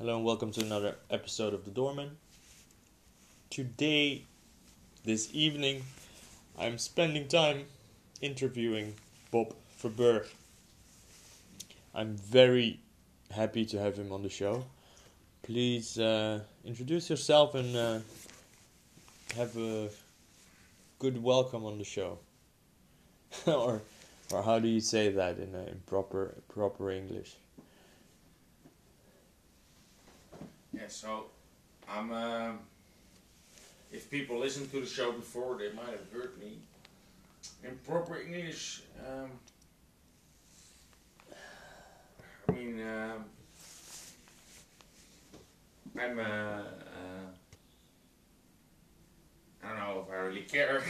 Hello and welcome to another episode of The Doorman. Today, this evening, I'm spending time interviewing Bob Forberg. I'm very happy to have him on the show. Please introduce yourself and have a good welcome on the show. or how do you say that in proper English? Yeah, so I'm. If people listened to the show before, they might have heard me. In proper English, I'm a. I don't know if I really care.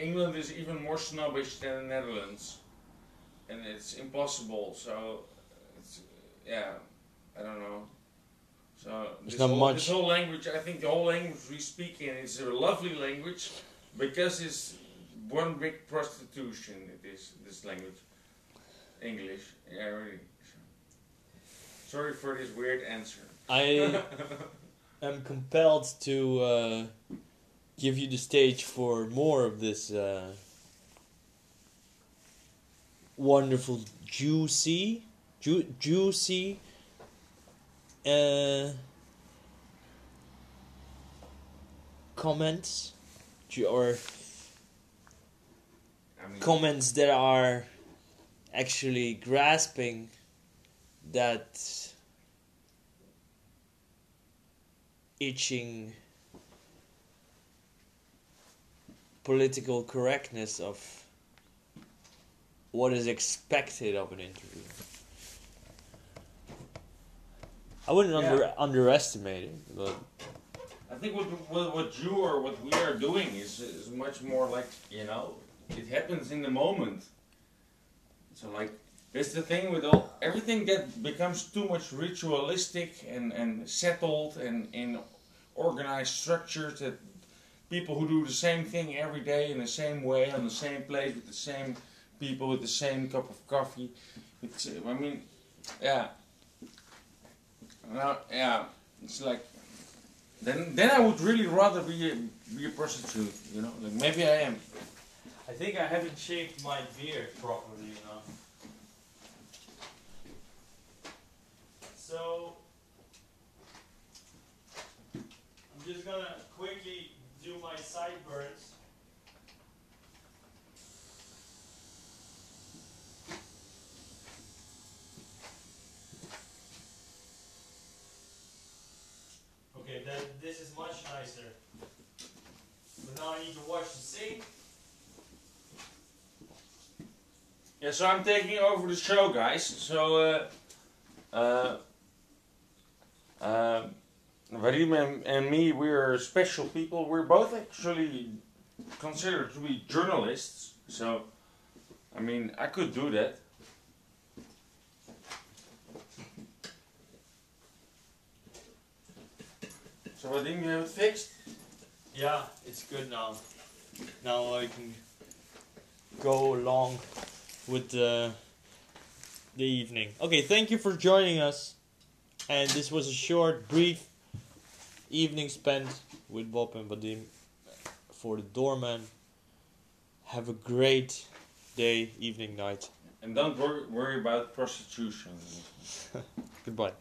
England is even more snobbish than the Netherlands. And it's impossible, so it's, I don't know. So this whole language, I think the whole language we speak in is a lovely language because it's one big prostitution. It is this language, English. Yeah, really. Sorry for this weird answer. I am compelled to give you the stage for more of this. Wonderful, juicy, comments, comments that are actually grasping that itching political correctness of what is expected of an interview. I wouldn't underestimate it, but I think what you or what we are doing is much more like, it happens in the moment. So that's the thing with everything that becomes too much ritualistic and settled and in organized structures that people who do the same thing every day in the same way on the same place with the same people with the same cup of coffee. It's like. Then I would really rather be a prostitute. Maybe I am. I think I haven't shaved my beard properly enough. So I'm just gonna quickly do my sideburns. Okay, this is much nicer. But now I need to wash the sink. Yeah, so I'm taking over the show, guys. So, Vadim and me, we're special people. We're both actually considered to be journalists. So, I could do that. So I think you have it fixed? Yeah, it's good now. Now I can go along with the evening. Okay, thank you for joining us. And this was a short, brief evening spent with Bob and Vadim for The Doorman. Have a great day, evening, night. And don't worry about prostitution. Goodbye.